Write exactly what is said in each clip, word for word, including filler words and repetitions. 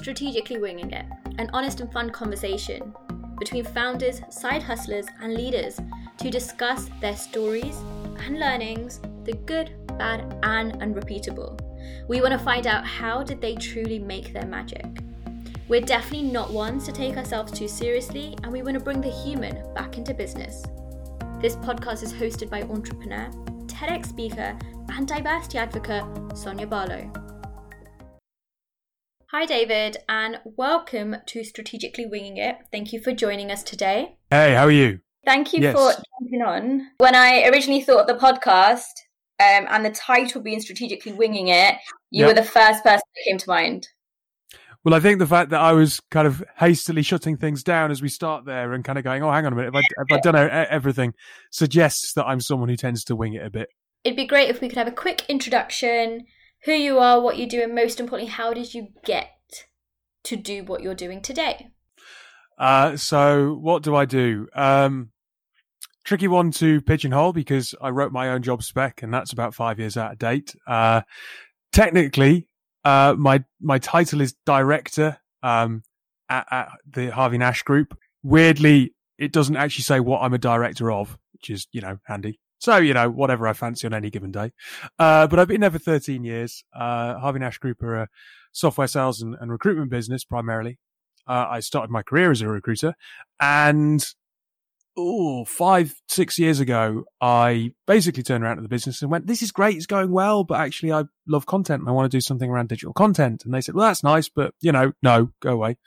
strategically winging it, an honest and fun conversation between founders, side hustlers, and leaders to discuss their stories and learnings, the good, bad, and unrepeatable. We want to find out how did they truly make their magic. We're definitely not ones to take ourselves too seriously, and we want to bring the human back into business. This podcast is hosted by entrepreneur, TEDx speaker, and diversity advocate, Sonia Barlow. Hi, David, and welcome to Strategically Winging It. Thank you for joining us today. Hey, how are you? Thank you yes. for jumping on. When I originally thought of the podcast um, and the title being Strategically Winging It, you yep. were the first person that came to mind. Well, I think the fact that I was kind of hastily shutting things down as we start there and kind of going, oh, hang on a minute, have I, have I done everything, suggests that I'm someone who tends to wing it a bit. It'd be great if we could have a quick introduction, who you are, what you do, and most importantly, how did you get to do what you're doing today? Uh, so what do I do? Um, tricky one to pigeonhole because I wrote my own job spec and that's about five years out of date. Uh, technically, uh, my, my title is director, um, at, at the Harvey Nash Group. Weirdly, it doesn't actually say what I'm a director of, which is, you know, handy. So, you know, whatever I fancy on any given day. Uh, but I've been there for thirteen years. Uh, Harvey Nash Group are a software sales and, and recruitment business primarily. Uh, I started my career as a recruiter and oh, five, six years ago, I basically turned around to the business and went, this is great. It's going well, but actually I love content and I want to do something around digital content. And they said, well, that's nice, but you know, no, go away.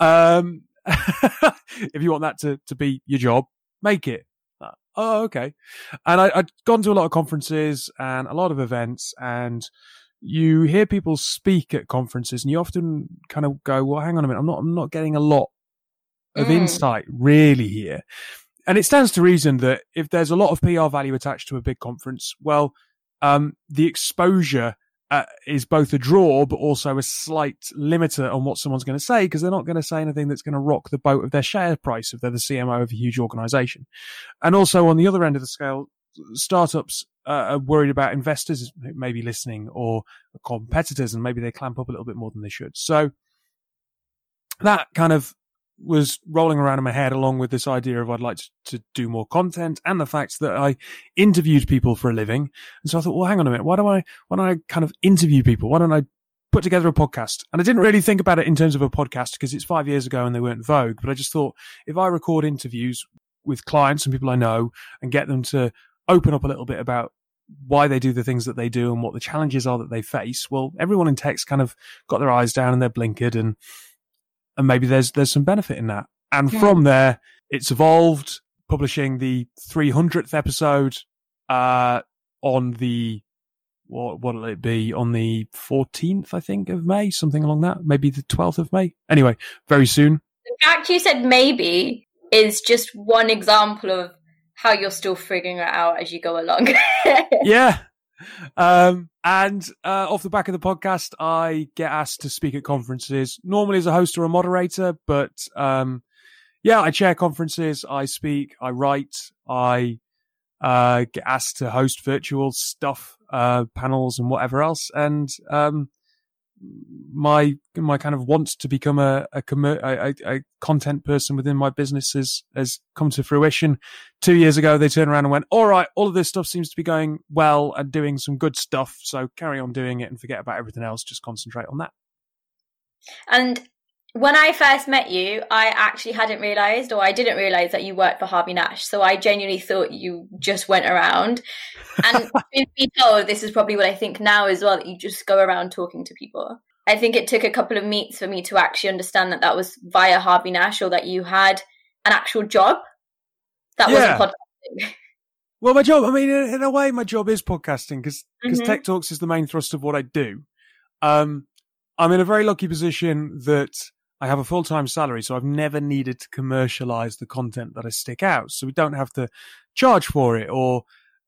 Um, if you want that to, to be your job, make it. Oh, okay. And I, I'd gone to a lot of conferences and a lot of events, and you hear people speak at conferences and you often kind of go, well, hang on a minute. I'm not, I'm not getting a lot of mm. insight really here. And it stands to reason that if there's a lot of P R value attached to a big conference, well, um, the exposure uh, is both a draw, but also a slight limiter on what someone's going to say, because they're not going to say anything that's going to rock the boat of their share price if they're the C M O of a huge organization. And also on the other end of the scale, startups uh, are worried about investors maybe listening or competitors, and maybe they clamp up a little bit more than they should. So that kind of was rolling around in my head, along with this idea of I'd like to, to do more content, and the fact that I interviewed people for a living. And so I thought, well, hang on a minute. Why do I, why don't I kind of interview people? Why don't I put together a podcast? And I didn't really think about it in terms of a podcast because it's five years ago and they weren't vogue, but I just thought if I record interviews with clients and people I know and get them to open up a little bit about why they do the things that they do and what the challenges are that they face. Well, everyone in tech's kind of got their eyes down and they're blinkered, and And maybe there's there's some benefit in that. And yeah. from there, it's evolved, publishing the three hundredth episode uh, on the, what what'll it be, on the fourteenth, I think, of May, something along that, maybe the twelfth of May. Anyway, very soon. The fact you said maybe is just one example of how you're still figuring it out as you go along. yeah. Um, and uh, off the back of the podcast, I get asked to speak at conferences, normally as a host or a moderator, but um, yeah, I chair conferences, I speak, I write, I uh, get asked to host virtual stuff, uh, panels and whatever else. And um, my my kind of want to become a a, commer- a a content person within my business has, has come to fruition. Two years ago, they turned around and went, all right, all of this stuff seems to be going well and doing some good stuff, so carry on doing it and forget about everything else, just concentrate on that. And when I first met you, I actually hadn't realised, or I didn't realise that you worked for Harvey Nash. So I genuinely thought you just went around. And truth be told, this is probably what I think now as well, that you just go around talking to people. I think it took a couple of meets for me to actually understand that that was via Harvey Nash, or that you had an actual job that yeah. wasn't podcasting. Well, my job, I mean, in a way, my job is podcasting because mm-hmm. Tech Talks is the main thrust of what I do. Um, I'm in a very lucky position that I have a full-time salary, so I've never needed to commercialize the content that I stick out. So we don't have to charge for it. Or,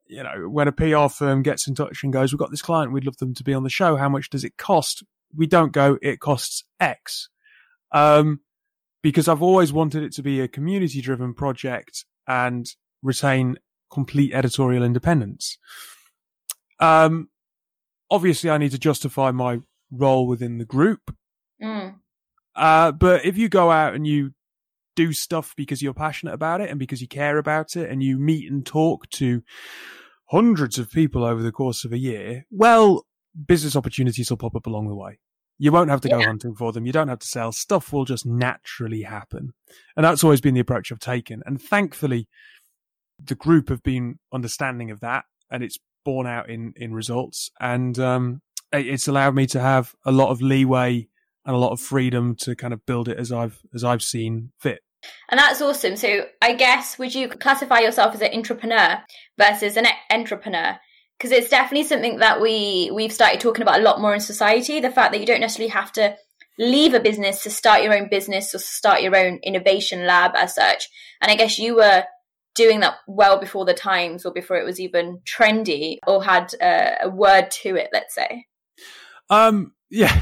you know, when a P R firm gets in touch and goes, we've got this client, we'd love them to be on the show. How much does it cost? We don't go, it costs X. Um, because I've always wanted it to be a community-driven project and retain complete editorial independence. Um, obviously, I need to justify my role within the group. Mm. Uh, but if you go out and you do stuff because you're passionate about it and because you care about it and you meet and talk to hundreds of people over the course of a year, well, business opportunities will pop up along the way. You won't have to go yeah. hunting for them. You don't have to sell. Stuff will just naturally happen. And that's always been the approach I've taken. And thankfully, the group have been understanding of that, and it's borne out in, in results. And um, it's allowed me to have a lot of leeway and a lot of freedom to kind of build it as I've as I've seen fit. And that's awesome. So I guess, would you classify yourself as an intrapreneur versus an entrepreneur? Because it's definitely something that we, we've started talking about a lot more in society, the fact that you don't necessarily have to leave a business to start your own business or start your own innovation lab as such. And I guess you were doing that well before the times, or before it was even trendy or had a, a word to it, let's say. Um, yeah.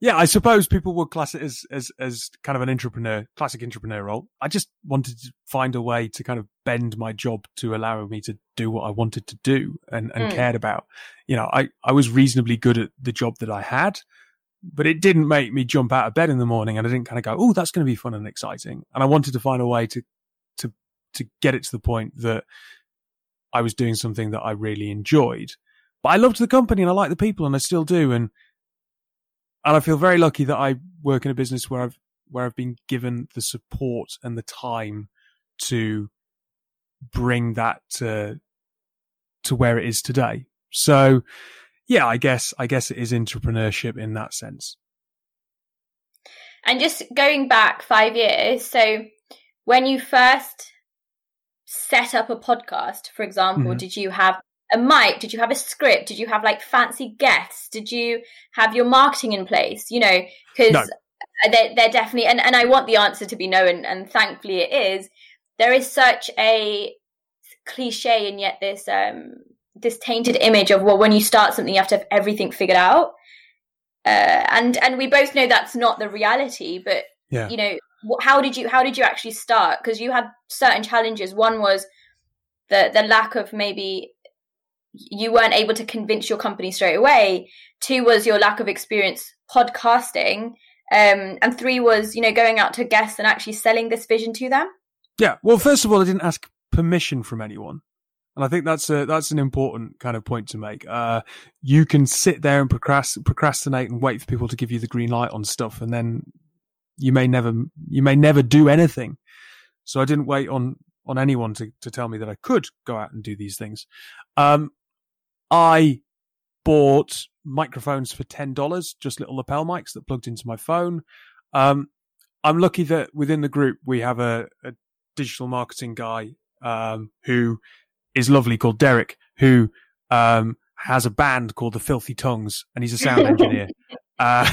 Yeah, I suppose people would class it as, as, as kind of an entrepreneur, classic entrepreneur role. I just wanted to find a way to kind of bend my job to allow me to do what I wanted to do and, and mm. cared about. You know, I, I was reasonably good at the job that I had, but it didn't make me jump out of bed in the morning, and I didn't kind of go, oh, that's going to be fun and exciting. And I wanted to find a way to, to, to get it to the point that I was doing something that I really enjoyed. But I loved the company and I liked the people, and I still do. And And I feel very lucky that I work in a business where I've where I've been given the support and the time to bring that to to where it is today. So, yeah, I guess I guess it is entrepreneurship in that sense. And just going back five years, so when you first set up a podcast, for example, mm-hmm. did you have a mic? Did you have a script? Did you have like fancy guests? Did you have your marketing in place? You know, because no. they're, they're definitely, and, and I want the answer to be no, and, and thankfully it is. There is such a cliche, and yet this um this tainted image of, well, when you start something, you have to have everything figured out. Uh, and and we both know that's not the reality. But yeah. you know, how did you how did you actually start? Because you had certain challenges. One was the the lack of maybe. You weren't able to convince your company straight away. Two was your lack of experience podcasting. Um, and three was, you know, going out to guests and actually selling this vision to them. Yeah. Well, first of all, I didn't ask permission from anyone. And I think that's a, that's an important kind of point to make. Uh, you can sit there and procrast- procrastinate and wait for people to give you the green light on stuff. And then you may never, you may never do anything. So I didn't wait on, on anyone to, to tell me that I could go out and do these things. Um, I bought microphones for ten dollars, just little lapel mics that plugged into my phone. Um, I'm lucky that within the group, we have a, a digital marketing guy um, who is lovely, called Derek, who um, has a band called the Filthy Tongues, and he's a sound engineer. Uh,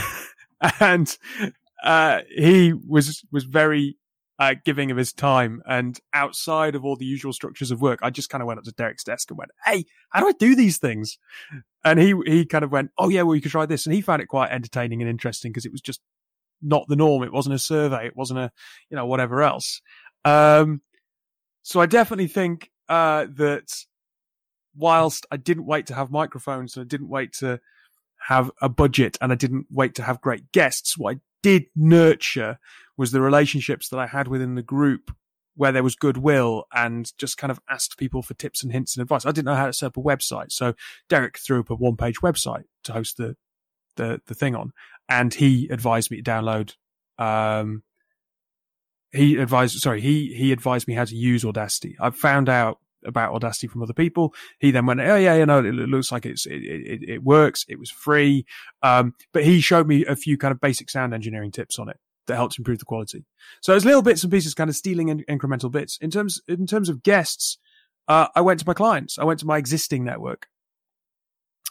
and uh, he was was very uh, giving of his time. And outside of all the usual structures of work, I just kind of went up to Derek's desk and went, hey, how do I do these things? And he, he kind of went, oh yeah, well you could try this. And he found it quite entertaining and interesting because it was just not the norm. It wasn't a survey. It wasn't a, you know, whatever else. Um, so I definitely think, uh, that whilst I didn't wait to have microphones and I didn't wait to have a budget and I didn't wait to have great guests, what I did nurture was the relationships that I had within the group, where there was goodwill and just kind of asked people for tips and hints and advice. I didn't know how to set up a website. So Derek threw up a one page website to host the, the, the thing on. And he advised me to download, um, he advised, sorry, he, he advised me how to use Audacity. I found out about Audacity from other people. He then went, oh yeah, you know, it looks like it's, it, it, it works. It was free. Um, but he showed me a few kind of basic sound engineering tips on it that helps improve the quality. So it's little bits and pieces, kind of stealing in, incremental bits. In terms in terms of guests, uh, I went to my clients. I went to my existing network.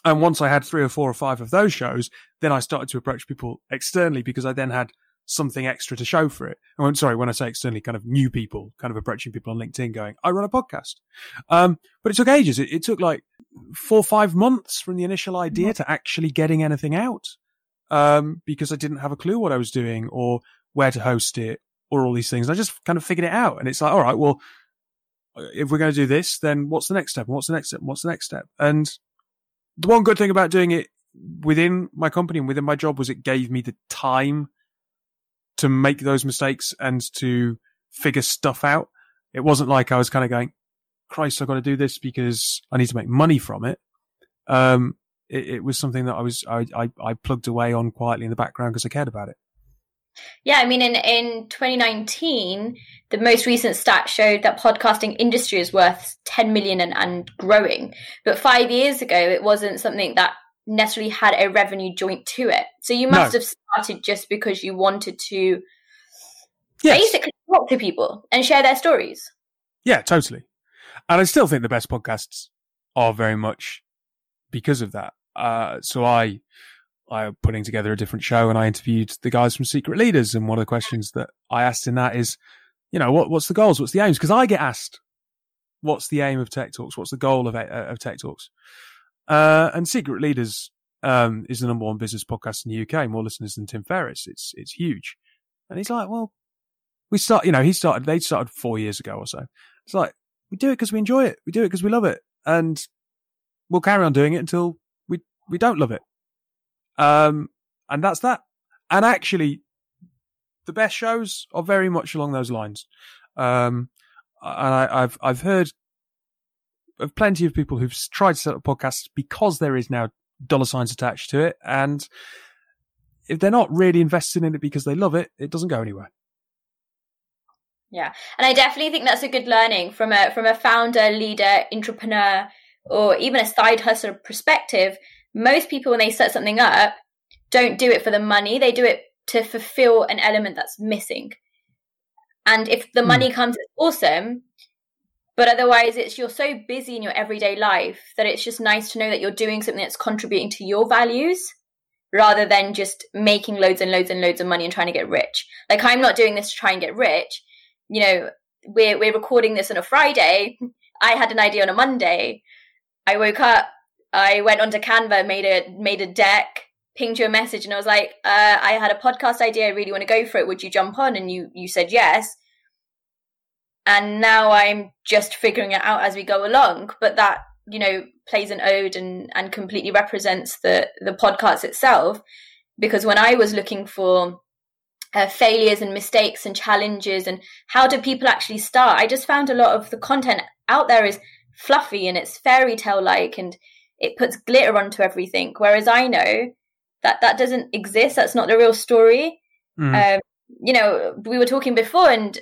And once I had three or four or five of those shows, then I started to approach people externally because I then had something extra to show for it. I'm sorry, when I say externally, kind of new people, kind of approaching people on LinkedIn going, I run a podcast. Um, but it took ages. It, it took like four or five months from the initial idea to actually getting anything out. Um, because I didn't have a clue what I was doing or where to host it or all these things. I just kind of figured it out. And it's like, all right, well, if we're going to do this, then what's the next step? And what's the next step? And what's the next step? And the one good thing about doing it within my company and within my job was it gave me the time to make those mistakes and to figure stuff out. It wasn't like I was kind of going, Christ, I've got to do this because I need to make money from it. Um, it, it was something that I was, I, I, I plugged away on quietly in the background because I cared about it. Yeah, I mean, in, in twenty nineteen, the most recent stat showed that podcasting industry is worth ten million and, and growing. But five years ago, it wasn't something that necessarily had a revenue joint to it. So you must no. have started just because you wanted to yes. basically talk to people and share their stories. Yeah, totally. And I still think the best podcasts are very much because of that. Uh, so I... I'm putting together a different show and I interviewed the guys from Secret Leaders. And one of the questions that I asked in that is, you know, what, what's the goals? What's the aims? Because I get asked, what's the aim of Tech Talks? What's the goal of, of Tech Talks? Uh, and Secret Leaders, um, is the number one business podcast in the U K, more listeners than Tim Ferriss. It's, it's huge. And he's like, well, we start, you know, he started, they started four years ago or so. It's like, we do it because we enjoy it. We do it because we love it. And we'll carry on doing it until we, we don't love it. Um, and that's that. And actually, the best shows are very much along those lines. Um, and I, I've I've heard of plenty of people who've tried to set up podcasts because there is now dollar signs attached to it. And if they're not really invested in it because they love it, it doesn't go anywhere. Yeah, and I definitely think that's a good learning from a from a founder, leader, entrepreneur, or even a side hustler perspective. Most people, when they set something up, don't do it for the money. They do it to fulfill an element that's missing. And if the mm. money comes, it's awesome. But otherwise, it's you're so busy in your everyday life that it's just nice to know that you're doing something that's contributing to your values rather than just making loads and loads and loads of money and trying to get rich. Like, I'm not doing this to try and get rich. You know, we're we're recording this on a Friday. I had an idea on a Monday. I woke up. I went onto Canva, made a made a deck, pinged you a message, and I was like, uh, I had a podcast idea. I really want to go for it. Would you jump on? And you you said yes. And now I'm just figuring it out as we go along. But that, you know, plays an ode and, and completely represents the, the podcast itself. Because when I was looking for uh, failures and mistakes and challenges and how do people actually start, I just found a lot of the content out there is fluffy and it's fairy tale like and it puts glitter onto everything, whereas I know that that doesn't exist. That's not the real story. Mm. Um, you know, we were talking before, and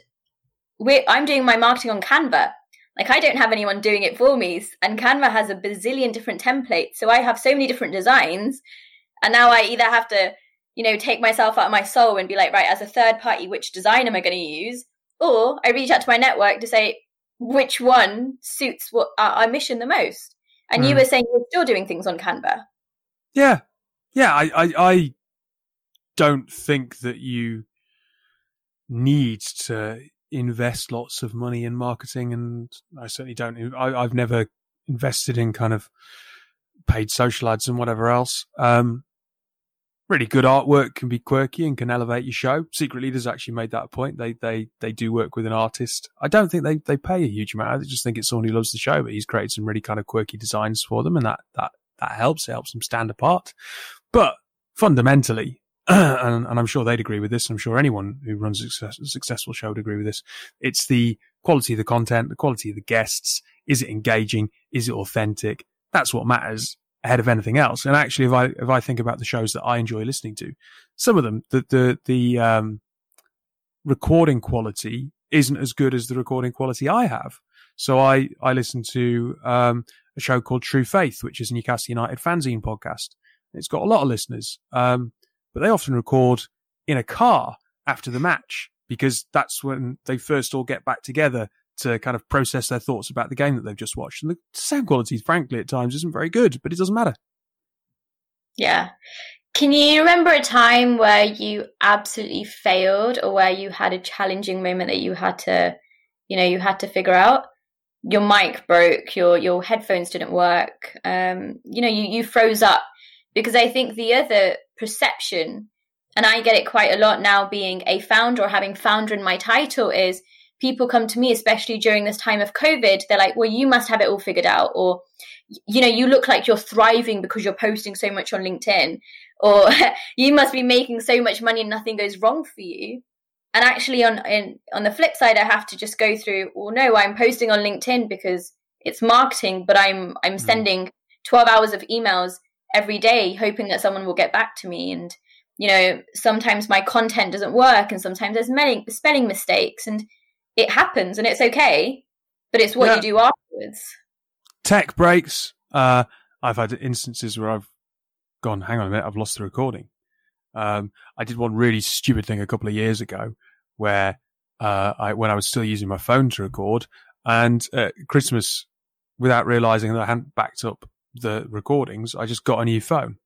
we're, I'm doing my marketing on Canva. Like, I don't have anyone doing it for me, and Canva has a bazillion different templates. So I have so many different designs, and now I either have to, you know, take myself out of my soul and be like, right, as a third party, which design am I going to use? Or I reach out to my network to say which one suits what our, our mission the most. And you were saying you're still doing things on Canva. Yeah. Yeah. I, I, I don't think that you need to invest lots of money in marketing. And I certainly don't. I, I've never invested in kind of paid social ads and whatever else. Um, really good artwork can be quirky and can elevate your show. Secret Leaders actually made that point. They, they, they do work with an artist. I don't think they, they pay a huge amount. I just think it's someone who loves the show, but he's created some really kind of quirky designs for them. And that, that, that helps. It helps them stand apart. But fundamentally, and, and I'm sure they'd agree with this. I'm sure anyone who runs a, success, a successful show would agree with this. It's the quality of the content, the quality of the guests. Is it engaging? Is it authentic? That's what matters ahead of anything else. And actually, if I if I think about the shows that I enjoy listening to, some of them, the the the um recording quality isn't as good as the recording quality I have. So I I listen to um a show called True Faith, which is a Newcastle United fanzine podcast. It's got a lot of listeners, um but they often record in a car after the match because that's when they first all get back together to kind of process their thoughts about the game that they've just watched. And the sound quality, frankly, at times isn't very good, but it doesn't matter. Yeah. Can you remember a time where you absolutely failed or where you had a challenging moment that you had to, you know, you had to figure out? Your mic broke, your your headphones didn't work, um, you know, you, you froze up. Because I think the other perception, and I get it quite a lot now being a founder or having founder in my title, is people come to me, especially during this time of COVID, they're like, well, you must have it all figured out. Or, you know, you look like you're thriving because you're posting so much on LinkedIn. or you must be making so much money and nothing goes wrong for you. And actually on in, on the flip side, I have to just go through, well, no, I'm posting on LinkedIn because it's marketing, but I'm I'm mm. sending twelve hours of emails every day hoping that someone will get back to me. And, you know, sometimes my content doesn't work, and sometimes there's many spelling mistakes, and it happens, and it's okay, but it's what yeah. you do afterwards. Tech breaks. Uh, I've had instances where I've gone, hang on a minute, I've lost the recording. Um, I did one really stupid thing a couple of years ago where uh, I, when I was still using my phone to record, and uh, Christmas, without realizing that I hadn't backed up the recordings, I just got a new phone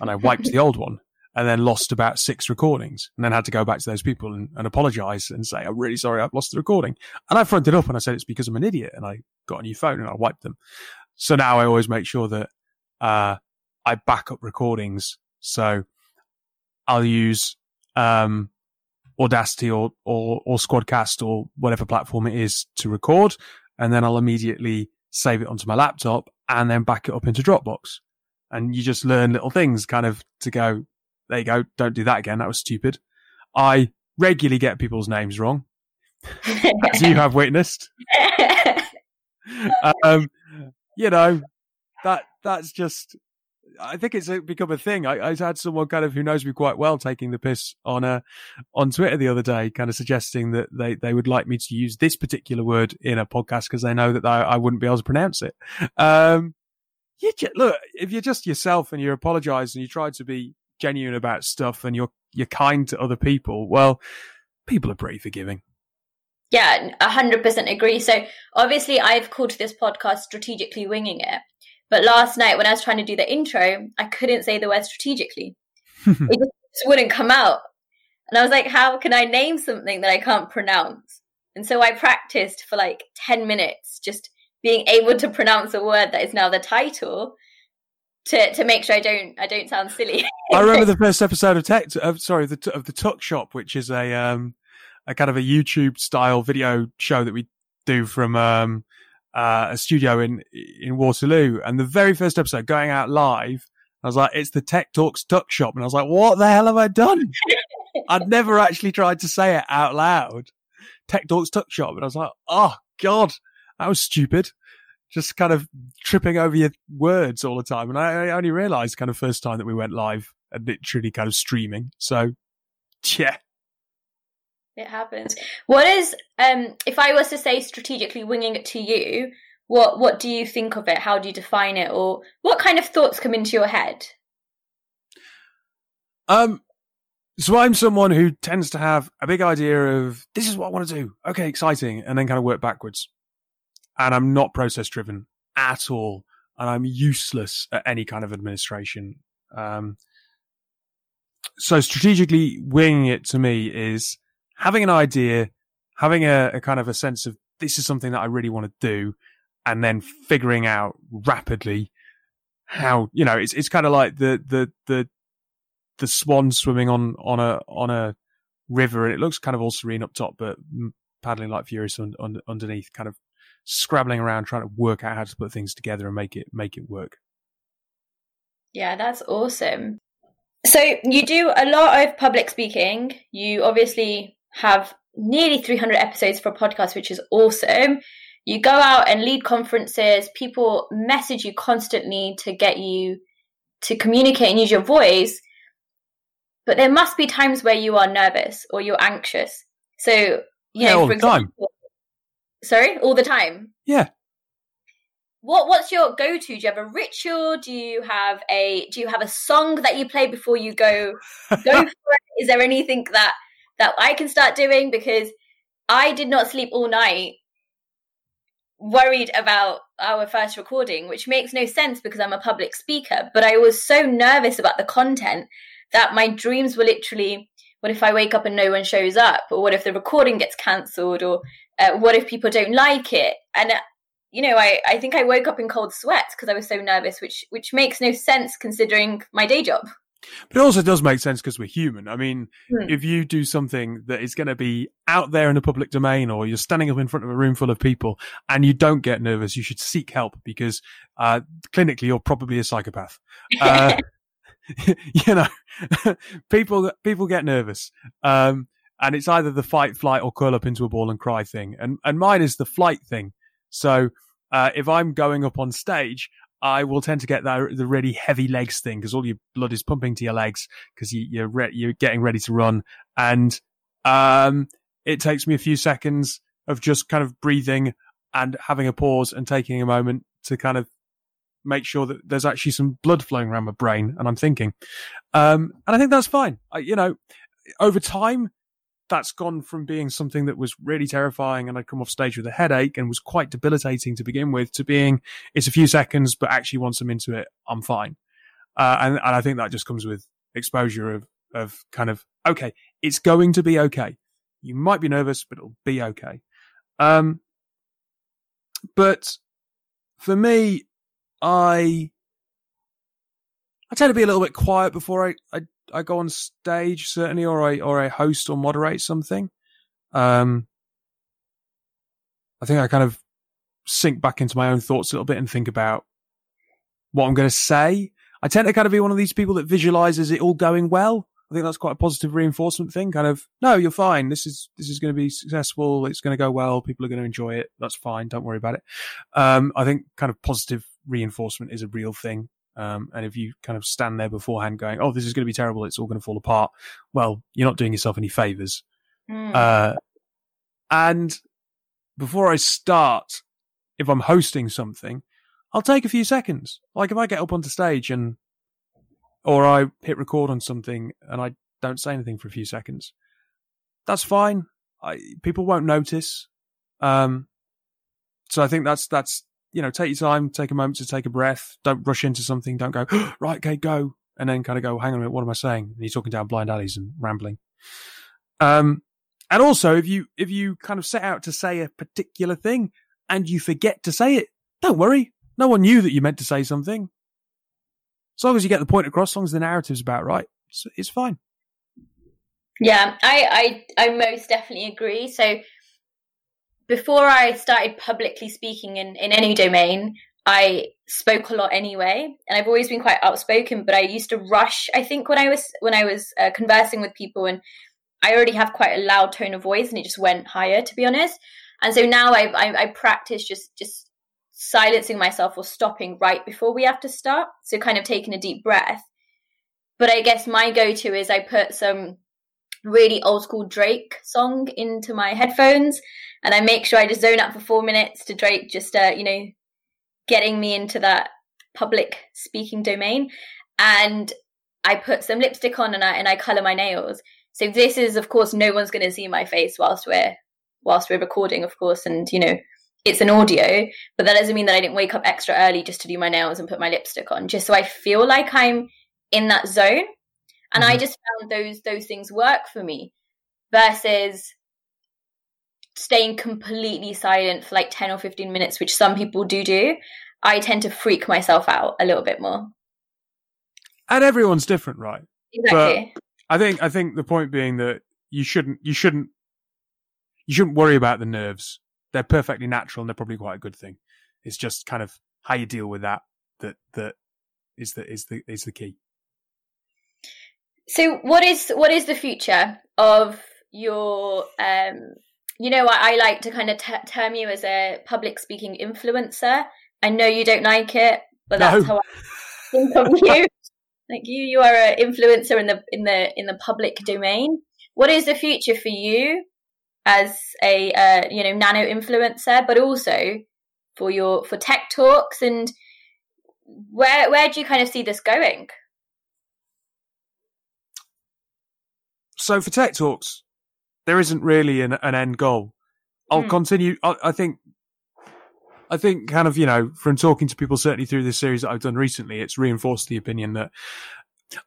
and I wiped the old one, and then lost about six recordings, and then had to go back to those people and, and apologize and say, I'm really sorry, I've lost the recording. And I fronted up and I said, it's because I'm an idiot and I got a new phone and I wiped them. So now I always make sure that uh, I back up recordings. So I'll use um, Audacity or, or, or Squadcast or whatever platform it is to record. And then I'll immediately save it onto my laptop and then back it up into Dropbox. And you just learn little things kind of to go, there you go. Don't do that again. That was stupid. I regularly get people's names wrong, as you have witnessed. um, you know, that that's just, I think it's become a thing. I, I had someone kind of who knows me quite well taking the piss on uh, on Twitter the other day, kind of suggesting that they, they would like me to use this particular word in a podcast because they know that I, I wouldn't be able to pronounce it. Um, you just, look, if you're just yourself and you apologize and you try to be genuine about stuff and you're you're kind to other people, well, people are pretty forgiving. Yeah, one hundred percent agree. So obviously I've called this podcast Strategically Winging It, but last night when I was trying to do the intro, I couldn't say the word strategically. It just wouldn't come out, and I was like, how can I name something that I can't pronounce? And so I practiced for like ten minutes just being able to pronounce a word that is now the title, To to make sure I don't I don't sound silly. I remember the first episode of Tech, uh, sorry, the, of the Tuck Shop, which is a um a kind of a YouTube style video show that we do from um uh, a studio in in Waterloo. And the very first episode going out live, I was like, it's the Tech Talks Tuck Shop, and I was like, what the hell have I done? I'd never actually tried to say it out loud. Tech Talks Tuck Shop, and I was like, oh god, that was stupid. Just kind of tripping over your words all the time. And I only realized kind of first time that we went live and literally kind of streaming. So, yeah. It happens. What is, um, if I was to say strategically winging it to you, what, what do you think of it? How do you define it? Or what kind of thoughts come into your head? Um, so I'm someone who tends to have a big idea of, this is what I want to do. Okay, exciting. And then kind of work backwards. And I'm not process driven at all. And I'm useless at any kind of administration. Um, so strategically winging it to me is having an idea, having a, a kind of a sense of this is something that I really want to do. And then figuring out rapidly how, you know, it's, it's kind of like the, the, the, the swan swimming on, on a, on a river. And it looks kind of all serene up top, but paddling like furious un, un, underneath, kind of scrabbling around trying to work out how to put things together and make it make it work. Yeah, that's awesome. So you do a lot of public speaking. You obviously have nearly three hundred episodes for a podcast, which is awesome. You go out and lead conferences. People message you constantly to get you to communicate and use your voice. But there must be times where you are nervous or you're anxious. So, you yeah, know, all for example, the time. Sorry, all the time? Yeah. What What's your go-to? Do you have a ritual? Do you have a Do you have a song that you play before you go go for it? Is there anything that that I can start doing? Because I did not sleep all night, worried about our first recording, which makes no sense because I'm a public speaker. But I was so nervous about the content that my dreams were literally, what if I wake up and no one shows up? Or what if the recording gets cancelled? Or Uh, what if people don't like it? And, uh, you know, I, I think I woke up in cold sweats because I was so nervous, which which makes no sense considering my day job. But it also does make sense because we're human. I mean, mm. if you do something that is going to be out there in the public domain, or you're standing up in front of a room full of people and you don't get nervous, you should seek help because uh, clinically you're probably a psychopath. Uh, you know, people people get nervous. Um, and it's either the fight, flight, or curl up into a ball and cry thing. And and mine is the flight thing. So uh, if I'm going up on stage, I will tend to get that, the really heavy legs thing, because all your blood is pumping to your legs because you, you're re- you're getting ready to run. And um, it takes me a few seconds of just kind of breathing and having a pause and taking a moment to kind of make sure that there's actually some blood flowing around my brain and I'm thinking. Um, and I think that's fine. I, you know, over time, that's gone from being something that was really terrifying and I'd come off stage with a headache and was quite debilitating to begin with to being, it's a few seconds, but actually once I'm into it, I'm fine. Uh, and, and I think that just comes with exposure of, of kind of, okay, it's going to be okay. You might be nervous, but it'll be okay. Um, but for me, I, I tend to be a little bit quiet before I, I, I go on stage, certainly, or I, or I host or moderate something. Um, I think I kind of sink back into my own thoughts a little bit and think about what I'm going to say. I tend to kind of be one of these people that visualizes it all going well. I think that's quite a positive reinforcement thing. Kind of, no, you're fine. This is, this is going to be successful. It's going to go well. People are going to enjoy it. That's fine. Don't worry about it. Um, I think kind of positive reinforcement is a real thing. Um, and if you kind of stand there beforehand going, oh, this is going to be terrible, it's all going to fall apart, well, you're not doing yourself any favors. Mm. Uh, and before I start, if I'm hosting something, I'll take a few seconds. Like if I get up onto stage and, or I hit record on something and I don't say anything for a few seconds, that's fine. I, people won't notice. Um, so I think that's, that's, you know, take your time, take a moment to take a breath. Don't rush into something. Don't go, oh, right, okay, go. And then kind of go, hang on a minute, what am I saying? And you're talking down blind alleys and rambling. Um, and also, if you if you kind of set out to say a particular thing and you forget to say it, don't worry. No one knew that you meant to say something. As long as you get the point across, as long as the narrative's about right, it's, it's fine. Yeah, I, I I most definitely agree. So before I started publicly speaking in, in any domain, I spoke a lot anyway, and I've always been quite outspoken, but I used to rush, I think, when I was when I was uh, conversing with people, and I already have quite a loud tone of voice, and it just went higher, to be honest. And so now I, I, I practice just, just silencing myself or stopping right before we have to start, so kind of taking a deep breath. But I guess my go-to is I put some really old school Drake song into my headphones, and I make sure I just zone up for four minutes to Drake, just uh, you know, getting me into that public speaking domain. And I put some lipstick on, and I and I colour my nails. So this is, of course, no one's going to see my face whilst we're whilst we're recording, of course, and you know, it's an audio, but that doesn't mean that I didn't wake up extra early just to do my nails and put my lipstick on, just so I feel like I'm in that zone. And I just found those those things work for me versus staying completely silent for like ten or fifteen minutes, which some people do do. I tend to freak myself out a little bit more. And everyone's different, right? Exactly. But I think I think the point being that you shouldn't you shouldn't you shouldn't worry about the nerves. They're perfectly natural and they're probably quite a good thing. It's just kind of how you deal with that that that is the is the is the key. So what is what is the future of your, um, you know, I, I like to kind of t- term you as a public speaking influencer. I know you don't like it, but that's no. how I think of you. Like you, you are an influencer in the in the in the public domain. What is the future for you as a uh, you know, nano influencer, but also for your for Tech Talks, and where where do you kind of see this going? So for Tech Talks, there isn't really an, an end goal. I'll mm. continue. I, I think, I think kind of, you know, from talking to people, certainly through this series that I've done recently, it's reinforced the opinion that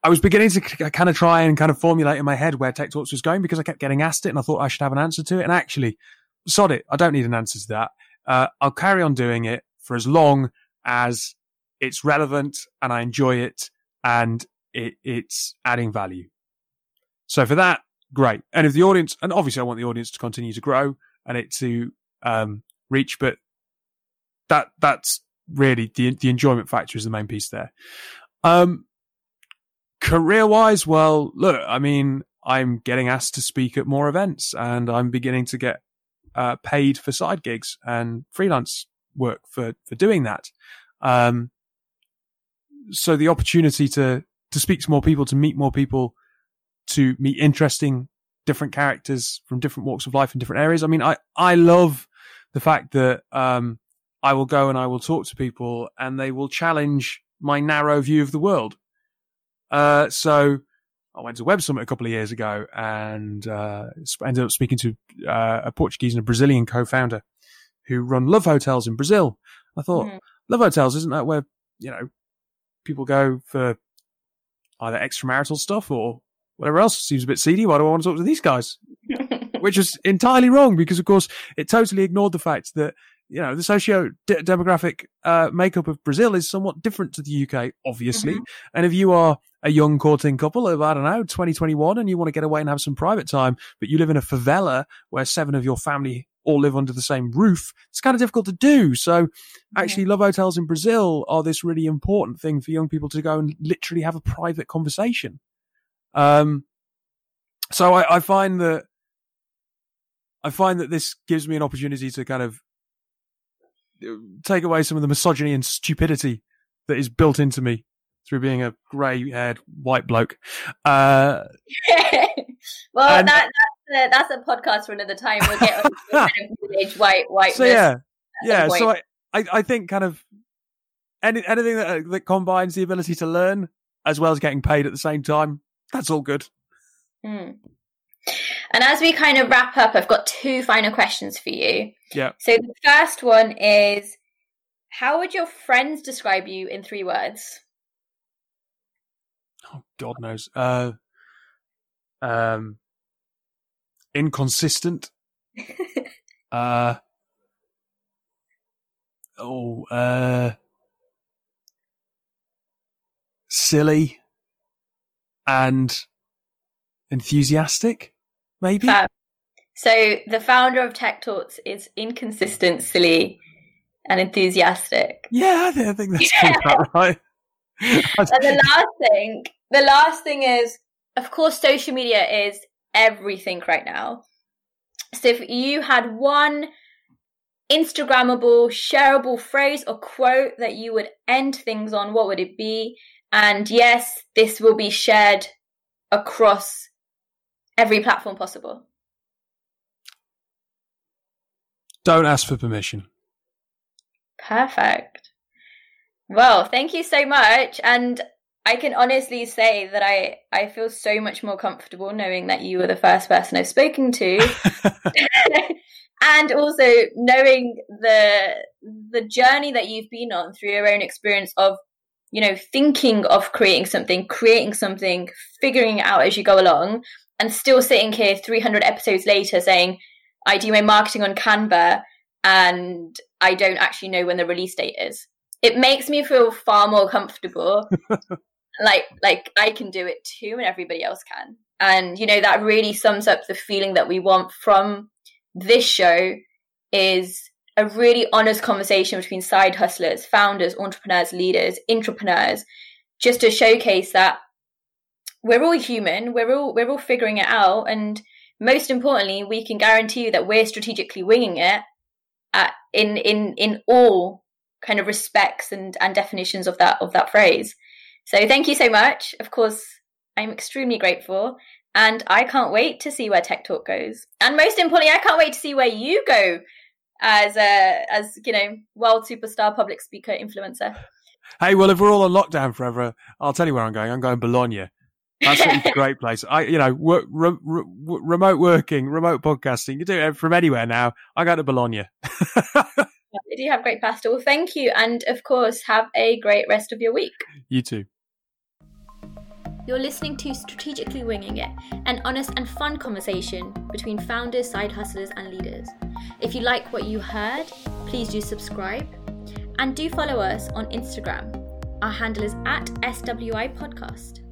I was beginning to kind of try and kind of formulate in my head where Tech Talks was going, because I kept getting asked it and I thought I should have an answer to it. And actually, sod it. I don't need an answer to that. Uh, I'll carry on doing it for as long as it's relevant and I enjoy it and it, it's adding value. So for that, great. And if the audience, and obviously I want the audience to continue to grow and it to um, reach, but that that's really the the enjoyment factor is the main piece there. Um, Career-wise, well, look, I mean, I'm getting asked to speak at more events, and I'm beginning to get uh, paid for side gigs and freelance work for, for doing that. Um, so the opportunity to, to speak to more people, to meet more people, to meet interesting different characters from different walks of life and different areas. I mean, I, I love the fact that um, I will go and I will talk to people and they will challenge my narrow view of the world. Uh, so I went to Web Summit a couple of years ago and uh, ended up speaking to uh, a Portuguese and a Brazilian co-founder who run love hotels in Brazil. I thought, mm. love hotels, isn't that where, you know, people go for either extramarital stuff or whatever else seems a bit seedy? Why do I want to talk to these guys? Which is entirely wrong because, of course, it totally ignored the fact that, you know, the socio-demographic uh, makeup of Brazil is somewhat different to the U K, obviously. Mm-hmm. And if you are a young courting couple of, I don't know, twenty, twenty-one, and you want to get away and have some private time, but you live in a favela where seven of your family all live under the same roof, it's kind of difficult to do. So actually, yeah. love hotels in Brazil are this really important thing for young people to go and literally have a private conversation. Um, so I, I find that, I find that this gives me an opportunity to kind of take away some of the misogyny and stupidity that is built into me through being a grey haired white bloke. Uh, well, and, that, that's, a, that's a podcast for another time. We'll get on kind of middle-aged white, white. So yeah. Yeah. So I, I, I think kind of any, anything that, that combines the ability to learn as well as getting paid at the same time, that's all good. Mm. And as we kind of wrap up, I've got two final questions for you. Yeah. So the first one is, how would your friends describe you in three words? Oh, God knows. Uh, um, inconsistent. uh, oh, uh, silly. And enthusiastic, maybe. Fab. So the founder of Tech Talks is inconsistent, silly, and enthusiastic. Yeah, I think that's yeah. about right. And the last thing, the last thing is, of course, social media is everything right now. So if you had one Instagrammable, shareable phrase or quote that you would end things on, what would it be? And yes, this will be shared across every platform possible. Don't ask for permission. Perfect. Well, thank you so much. And I can honestly say that I, I feel so much more comfortable knowing that you were the first person I've spoken to. And also knowing the the journey that you've been on through your own experience of, you know, thinking of creating something, creating something, figuring it out as you go along, and still sitting here three hundred episodes later saying, I do my marketing on Canva and I don't actually know when the release date is. It makes me feel far more comfortable. like, like I can do it too, and everybody else can. And, you know, that really sums up the feeling that we want from this show, is a really honest conversation between side hustlers, founders, entrepreneurs, leaders, intrapreneurs, just to showcase that we're all human, we're all we're all figuring it out, and most importantly, we can guarantee you that we're strategically winging it at, in in in all kind of respects and and definitions of that of that phrase. So thank you so much. Of course, I'm extremely grateful, and I can't wait to see where Tech Talk goes, and most importantly, I can't wait to see where you go as a, as you know, world superstar, public speaker, influencer. Hey, well, if we're all on lockdown forever, I'll tell you where I'm going. I'm going Bologna. That's a great place. I, you know, work, re, re, remote working, remote podcasting. You do it from anywhere now. I go to Bologna. They do have great pasta. Well, thank you. And of course, have a great rest of your week. You too. You're listening to Strategically Winging It, an honest and fun conversation between founders, side hustlers, and leaders. If you like what you heard, please do subscribe, and do follow us on Instagram. Our handle is at S W I Podcast.